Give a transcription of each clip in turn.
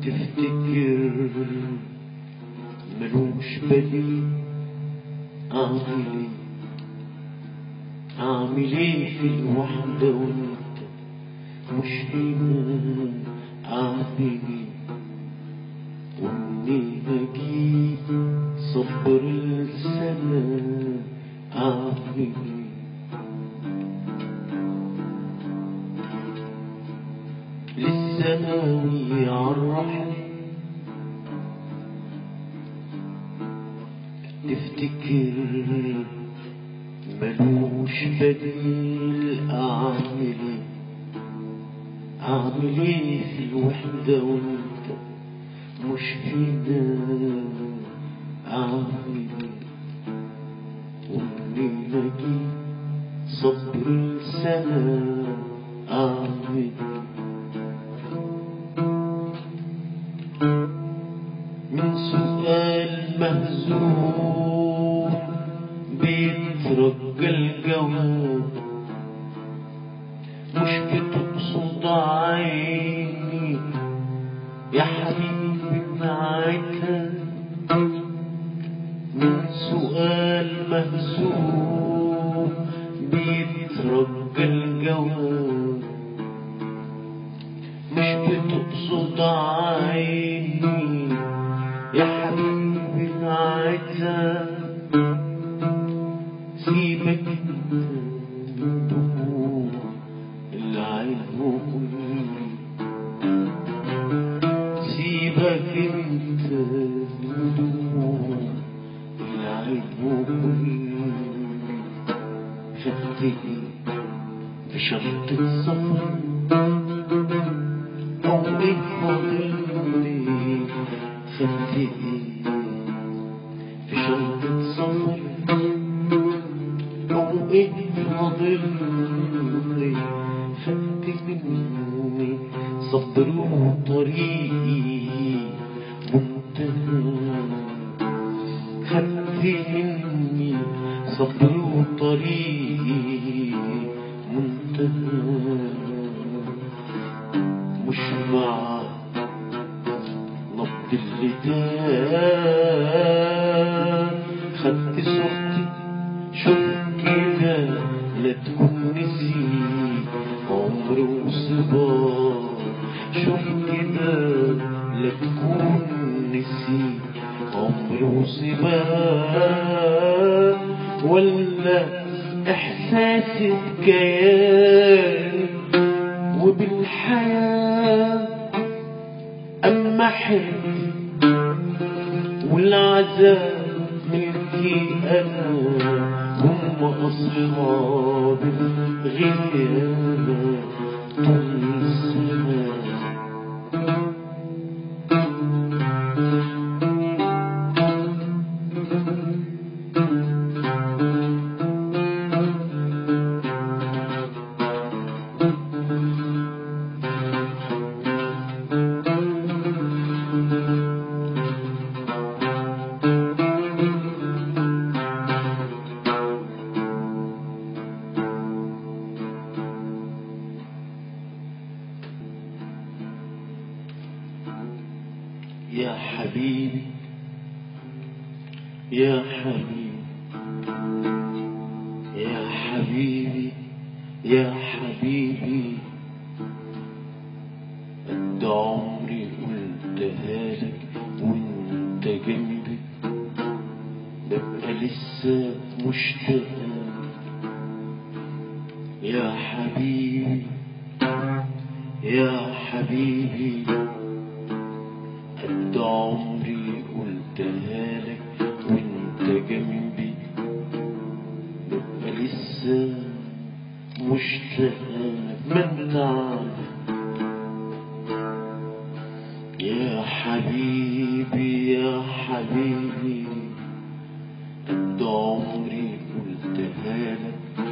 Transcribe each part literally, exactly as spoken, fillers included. تفتكر ملوش بديل. اعمل ايه اعمل ايه في الوحدة وانت مش هنا؟ اعمل ايه ومنين اجيب صبر السنة؟ اعمل ايه للثانوي عالرحل تفتكر ملوش بديل. اعمل ايه اعمل ايه في الوحدة وانت مش هنا؟ اعمل ايه ومنين اجيب صبر السنة؟ اعمل ايه من سؤال مهزوم بيترجى الجواب مش بتقصد عيني يا حبيبي بتاعتها. من سؤال مهزوم بيترجى الجواب مش بتقصد عيني يا حبيبي العزة. سيبك من دموع العيون، سيبك انت من دموع العيون. شفتني بشرطة السفر عمري فضلني، خدتني في شنطة سفر عمري فاضلني. خدت مني صبر وطريقي منتهى، خدت مني صبر وطريقي منتهى. مش مع نبض اللدان خدت صورتي، شوف كده لا تكون نسيت عمر وصبار، شوف كده لا تكون نسيت عمر وصبار. ولا احساس بكيان وبالحياة أما حلمي والعذاب ملكي أنا، هم أصحابي غيري أنا طول السنة. يا حبيبي يا حبيبي يا حبيبي يا حبيبي قد عمري قلتها لك وانت جنبي، ببقى لسه مشتاقة يا حبيبي يا حبيبي. قد عمري قلتها لك وانت جنبي، ببقى لسه مشتاقة ما انت عارف يا حبيبي يا حبيبي. قد عمري قلتها لك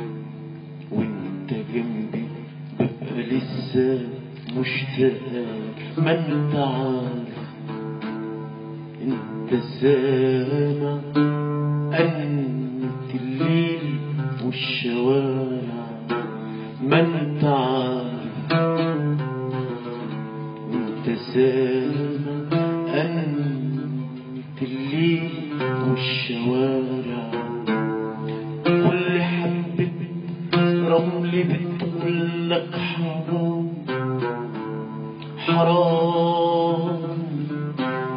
وانت جنبي، ببقى لسه مشتاقة ما انت عارف. انت السامع انت الليل والشوارع ما انت عارف، انت الغزال أنت الليل والشوارع واللي حبت رملي بتقول لك حرام حرام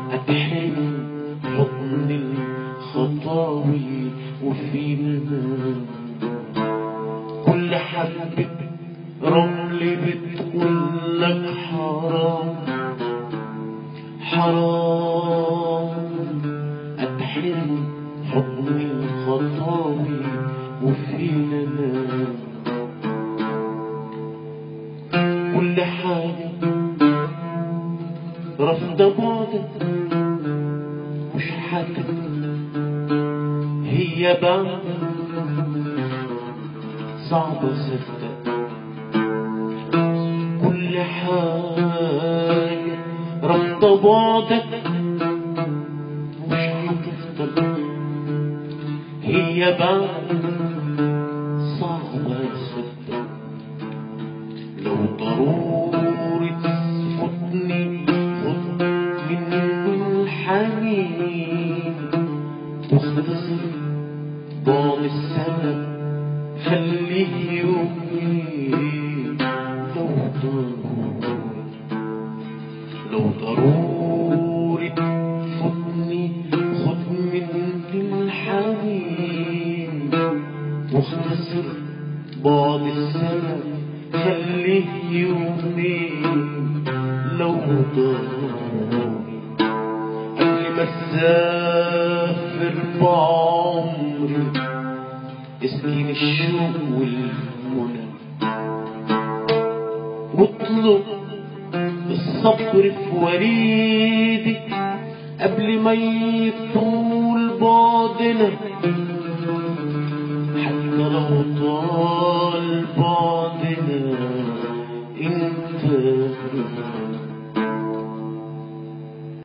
أتحمل حضن الخطاوي وفي الباب كل حبة رملي بتقول لك حرام حرام أتحرم حضن الخطاوي وفينا نام كل حاجة رافضة بعدك وشحاتك هي بعدك صعب صدق كل حاجة رافضة بعدك مش هتفضل هي بعدك صعب صدق لو ضروري تفوتني خد مني الحنين واختصر ضام السبب خليه يومي لو ضروري لو ضروري تفوتني خد مني الحنين واختصر بعد السبب خليه يومي لو ضروري قبل ما اسافر بعمري اسكن الشوق والمنى واطلب الصبر في وريدك قبل ما يطول بعدنا حتى لو طال بعدنا